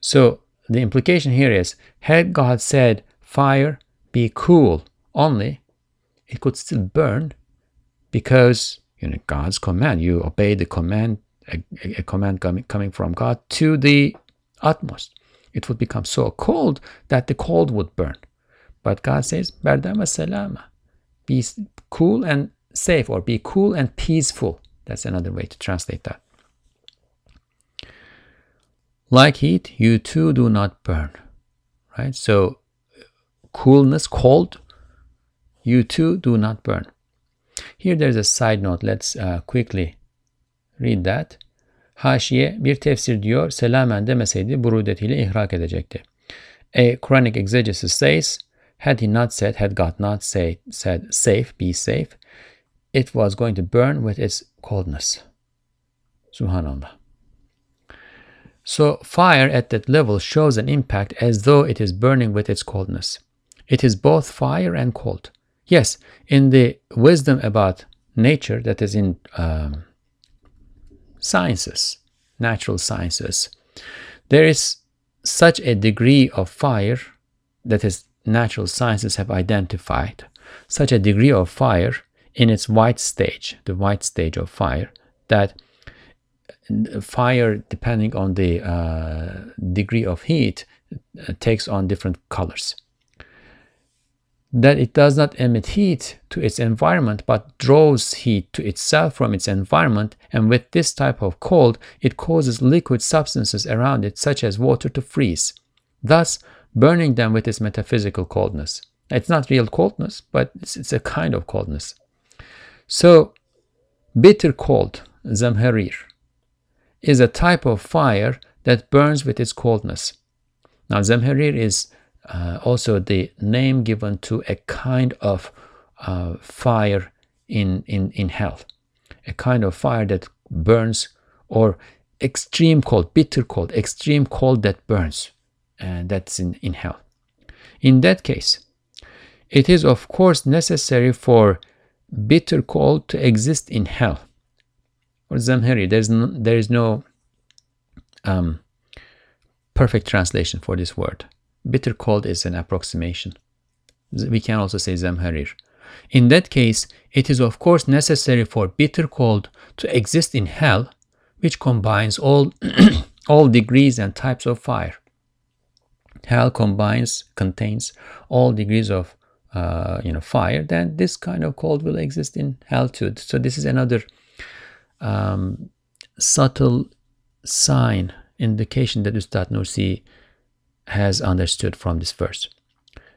So the implication here is, had God said, fire, be cool only, it could still burn, because God's command, you obey the command, a command coming from God to the utmost. It would become so cold that the cold would burn. But God says, Berdama Selama, be cool and safe, or be cool and peaceful. That's another way to translate that. Like heat, you too do not burn. Right? So coolness, cold, you too do not burn. Here there's a side note. Let's quickly read that. Haşiye, bir tefsir diyor, selamen demeseydi burudetiyle ihrak edecekti. A Quranic exegesis says, had God not said safe, be safe, it was going to burn with its coldness. Subhanallah. So fire at that level shows an impact as though it is burning with its coldness. It is both fire and cold. Yes, in the wisdom about nature that is in sciences, natural sciences, there is such a degree of fire that is natural sciences have identified, such a degree of fire in its white stage, the white stage of fire, that fire, depending on the degree of heat, takes on different colors, that it does not emit heat to its environment, but draws heat to itself from its environment, and with this type of cold, it causes liquid substances around it, such as water, to freeze, thus burning them with its metaphysical coldness. It's not real coldness, but it's a kind of coldness. So, bitter cold, zamharir, is a type of fire that burns with its coldness. Now, zamharir is also the name given to a kind of fire in hell, a kind of fire that burns, or extreme cold, bitter cold, extreme cold that burns, and that's in hell. In that case, it is of course necessary for bitter cold to exist in hell, or zamheri. There is no perfect translation for this word. Bitter cold is an approximation. We can also say zamharir. In that case, it is of course necessary for bitter cold to exist in hell, which combines all all degrees and types of fire. Hell contains all degrees of fire. Then this kind of cold will exist in hell too. So this is another subtle sign, indication that Üstad Nursi has understood from this verse.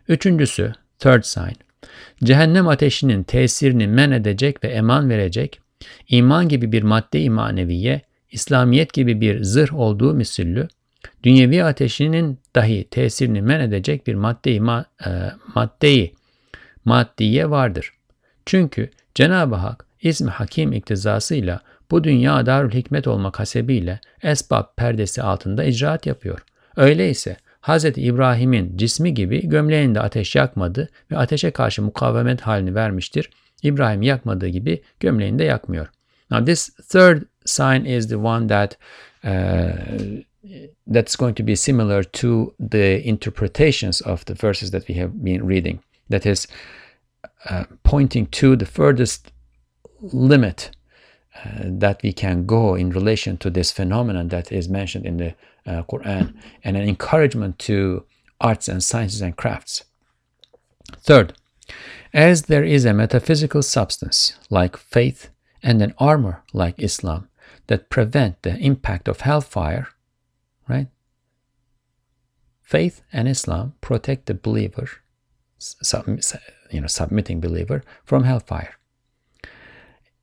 Üçüncüsü, third sign, cehennem ateşinin tesirini men edecek ve eman verecek, iman gibi bir madde-i maneviye, İslamiyet gibi bir zırh olduğu misillü, dünyevi ateşinin dahi tesirini men edecek bir maddiye vardır. Çünkü Cenab-ı Hak, İsmi Hakim iktizasıyla, bu dünya darül hikmet olmak hasebiyle, esbab perdesi altında icraat yapıyor. Öyleyse, Hz. İbrahim'in cismi gibi gömleğinde ateş yakmadı ve ateşe karşı mukavemet halini vermiştir. İbrahim yakmadığı gibi gömleğinde yakmıyor. Now this third sign is the one that that's going to be similar to the interpretations of the verses that we have been reading. that is pointing to the furthest limit that we can go in relation to this phenomenon that is mentioned in the Quran, and an encouragement to arts and sciences and crafts. Third, as there is a metaphysical substance like faith and an armor like Islam that prevent the impact of hellfire, right? Faith and Islam protect the believer, submitting believer, from hellfire.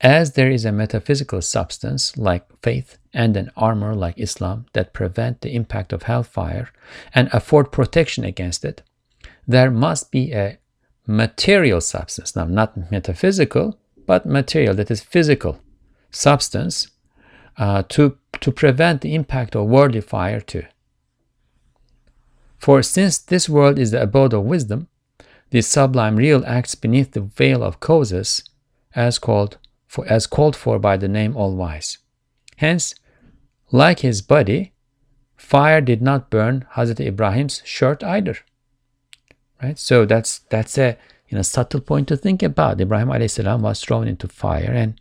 As there is a metaphysical substance like faith and an armor like Islam that prevent the impact of hellfire and afford protection against it, there must be a material substance, now not metaphysical, but material, that is physical substance, to prevent the impact of worldly fire too. For since this world is the abode of wisdom, the sublime real acts beneath the veil of causes, as called for by the name All Wise. Hence, like his body, fire did not burn Hazrat Ibrahim's shirt either. Right? So that's a subtle point to think about. Ibrahim alayhis salam was thrown into fire,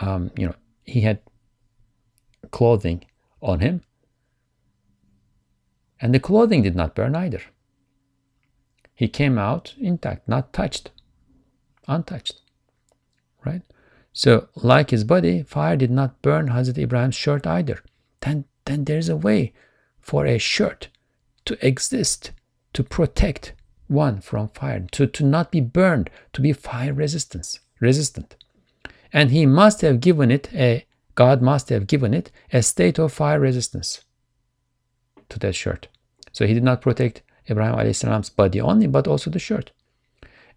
and he had clothing on him, and the clothing did not burn either. He came out intact, not touched, untouched. Right? So, like his body, fire did not burn Hazrat Ibrahim's shirt either. Then there's a way for a shirt to exist, to protect one from fire, to not be burned, to be fire resistant. And he must have given it a state of fire resistance to that shirt. So he did not protect Ibrahim a.s.'s body only, but also the shirt.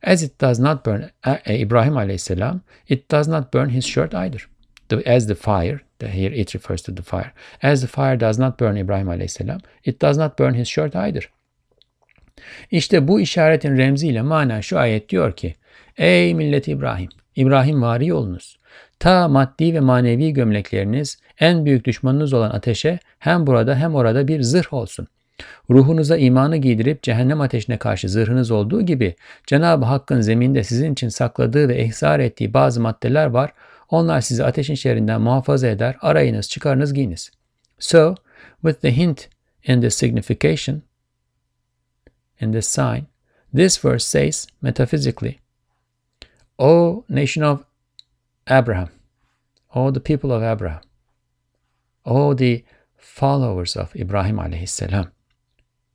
As it does not burn Ibrahim a.s., it does not burn his shirt either. As the fire, here it refers to the fire, as the fire does not burn Ibrahim a.s., it does not burn his shirt either. İşte bu işaretin remziyle manen şu ayet diyor ki, ey millet İbrahim, İbrahimvari olunuz. Ta maddi ve manevi gömlekleriniz en büyük düşmanınız olan ateşe hem burada hem orada bir zırh olsun. Ruhunuza imanı giydirip cehennem ateşine karşı zırhınız olduğu gibi Cenab-ı Hakk'ın zeminde sizin için sakladığı ve ihzar ettiği bazı maddeler var. Onlar sizi ateşin şerrinden muhafaza eder. Arayınız, çıkarınız, giyiniz. So, with the hint and the signification and the sign, this verse says metaphysically, O nation of Abraham, O the people of Abraham, O the followers of Ibrahim alayhi salam.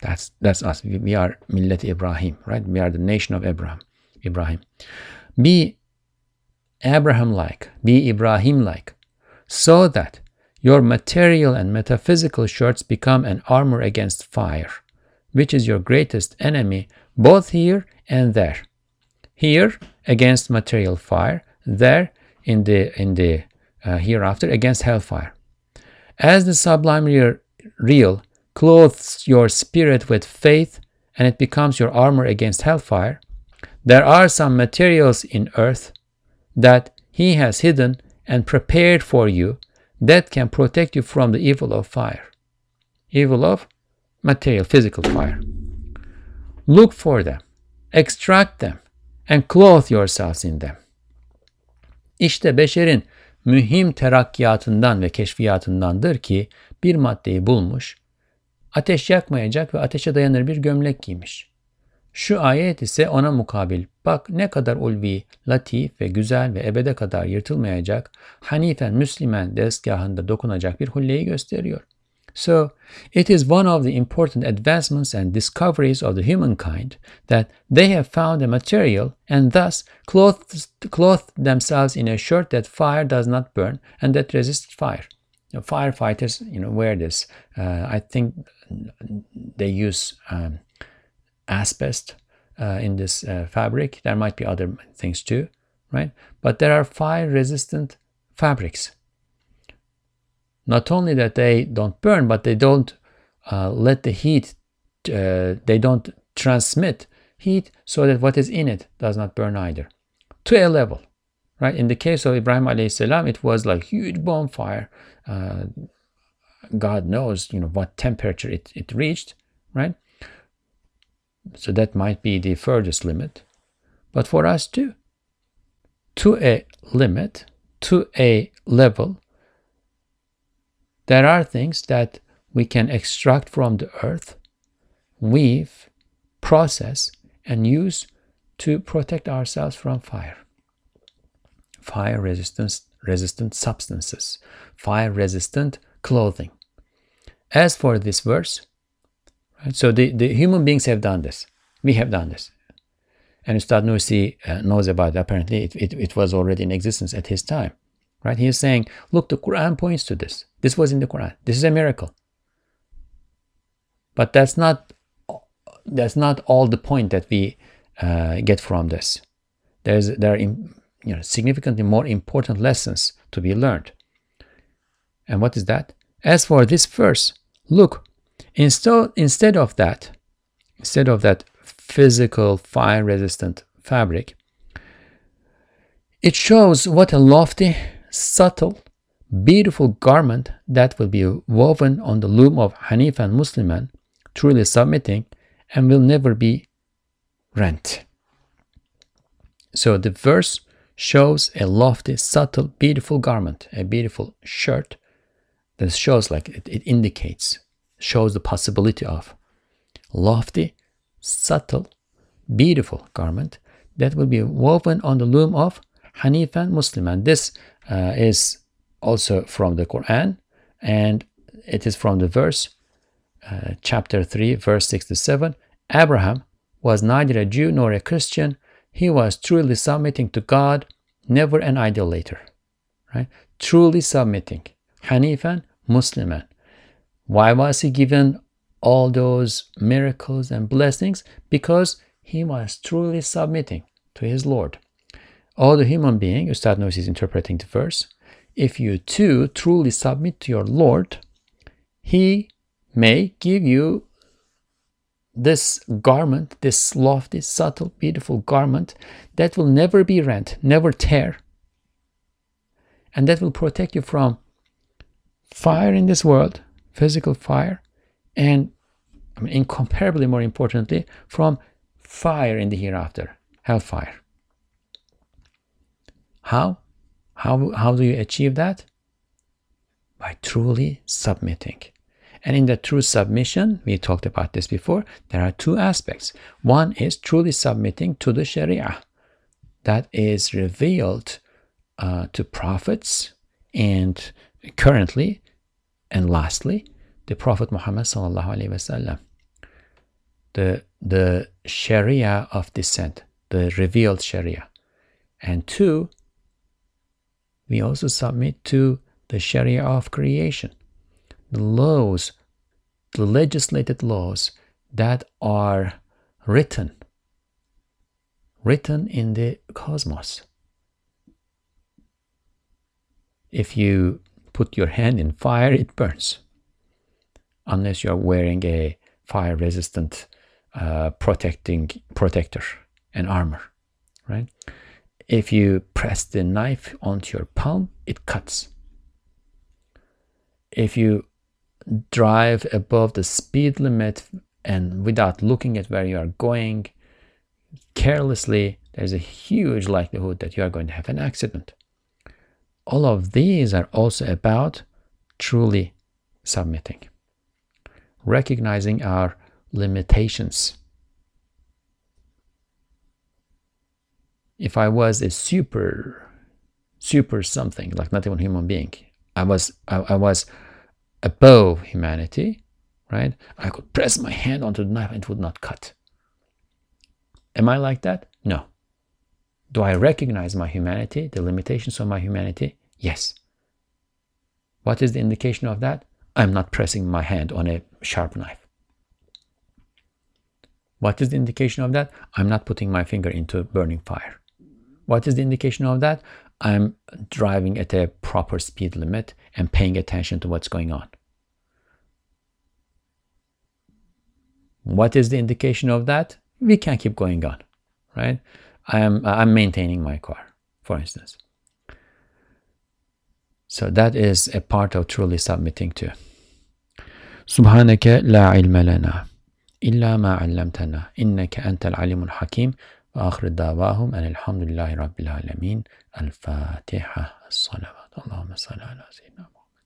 That's us. We are Millat Ibrahim, right? We are the nation of Ibrahim. Be Abraham-like, be Ibrahim-like, so that your material and metaphysical shirts become an armor against fire, which is your greatest enemy, both here and there. Here against material fire, there in the hereafter against hellfire. As the sublime real clothes your spirit with faith and it becomes your armor against hellfire, there are some materials in earth that he has hidden and prepared for you that can protect you from the evil of fire. Evil of material, physical fire. Look for them, extract them, and clothe yourselves in them. İşte beşerin mühim terakkiyatından ve keşfiyatındandır ki bir maddeyi bulmuş, ateş yakmayacak ve ateşe dayanır bir gömlek giymiş. Şu ayet ise ona mukabil, bak ne kadar ulvi, latif ve güzel ve ebede kadar yırtılmayacak, hanifen müslimen dezgahında dokunacak bir hulleyi gösteriyor. So, it is one of the important advancements and discoveries of the humankind that they have found a material and thus clothed themselves in a shirt that fire does not burn and that resists fire. You know, firefighters, wear this. I think they use asbestos in this fabric. There might be other things too, right? But there are fire-resistant fabrics. Not only that they don't burn, but they don't let the heat, they don't transmit heat so that what is in it does not burn either. To a level, right? In the case of Ibrahim alayhi salam, it was like huge bonfire. God knows, what temperature it reached, right? So that might be the furthest limit. But for us too, to a limit, to a level, there are things that we can extract from the earth, weave, process, and use to protect ourselves from fire. Fire-resistant substances, fire-resistant clothing. As for this verse, right, so the human beings have done this. We have done this. And Ustad Nursi knows about it. Apparently, it was already in existence at his time. Right? He is saying, look, the Quran points to this. This was in the Quran. This is a miracle. But that's not all the point that we get from this. There are significantly more important lessons to be learned. And what is that? As for this verse, look, instead of that physical fire-resistant fabric, it shows what a lofty, subtle, beautiful garment that will be woven on the loom of Hanif and Musliman, truly submitting, and will never be rent. So the verse shows a lofty, subtle, beautiful garment, a beautiful shirt that shows, like it indicates, shows the possibility of lofty, subtle, beautiful garment that will be woven on the loom of Hanif and Musliman. This is also from the Quran, and it is from the verse, chapter 3, verse 67. Abraham was neither a Jew nor a Christian. He was truly submitting to God, never an idolater. Right? Truly submitting. Hanifan, Musliman. Why was he given all those miracles and blessings? Because he was truly submitting to his Lord. All the human being, Ustad Nursi is interpreting the verse, if you too truly submit to your Lord, He may give you this garment, this lofty, subtle, beautiful garment that will never be rent, never tear, and that will protect you from fire in this world, physical fire, and incomparably more importantly, from fire in the hereafter, hellfire. How do you achieve that? By truly submitting. And in the true submission, we talked about this before, there are two aspects. One is truly submitting to the Sharia that is revealed to prophets, and currently, and lastly, the Prophet Muhammad sallallahu alaihi wasallam. The Sharia of descent, the revealed Sharia. And two, we also submit to the Sharia of creation, the laws, the legislated laws that are written in the cosmos. If you put your hand in fire, it burns, unless you are wearing a fire-resistant protector and armor, right? If you press the knife onto your palm, it cuts. If you drive above the speed limit and without looking at where you are going, carelessly, there's a huge likelihood that you are going to have an accident. All of these are also about truly submitting, recognizing our limitations. If I was a super something, like not even human being, I was above humanity, right? I could press my hand onto the knife and it would not cut. Am I like that? No. Do I recognize my humanity, the limitations of my humanity? Yes. What is the indication of that? I'm not pressing my hand on a sharp knife. What is the indication of that? I'm not putting my finger into burning fire. What is the indication of that? I'm driving at a proper speed limit and paying attention to what's going on. What is the indication of that? We can keep going on, right? I'm maintaining my car, for instance. So that is a part of truly submitting to. Subhanaka la ilma lana إِلَّا مَا عَلَّمْتَنَا إِنَّكَ أَنْتَ الْعَلِيمُ الْحَكِيمُ وَآخِرُ دَعْوَاهُمْ أَنِ الْحَمْدُ لِلَّهِ رَبِّ الْعَالَمِينَ الْفَاتِحَةُ الصَّلَوَاتُ اللَّهُمَّ صَلِّ عَلَى سَيِّدِنَا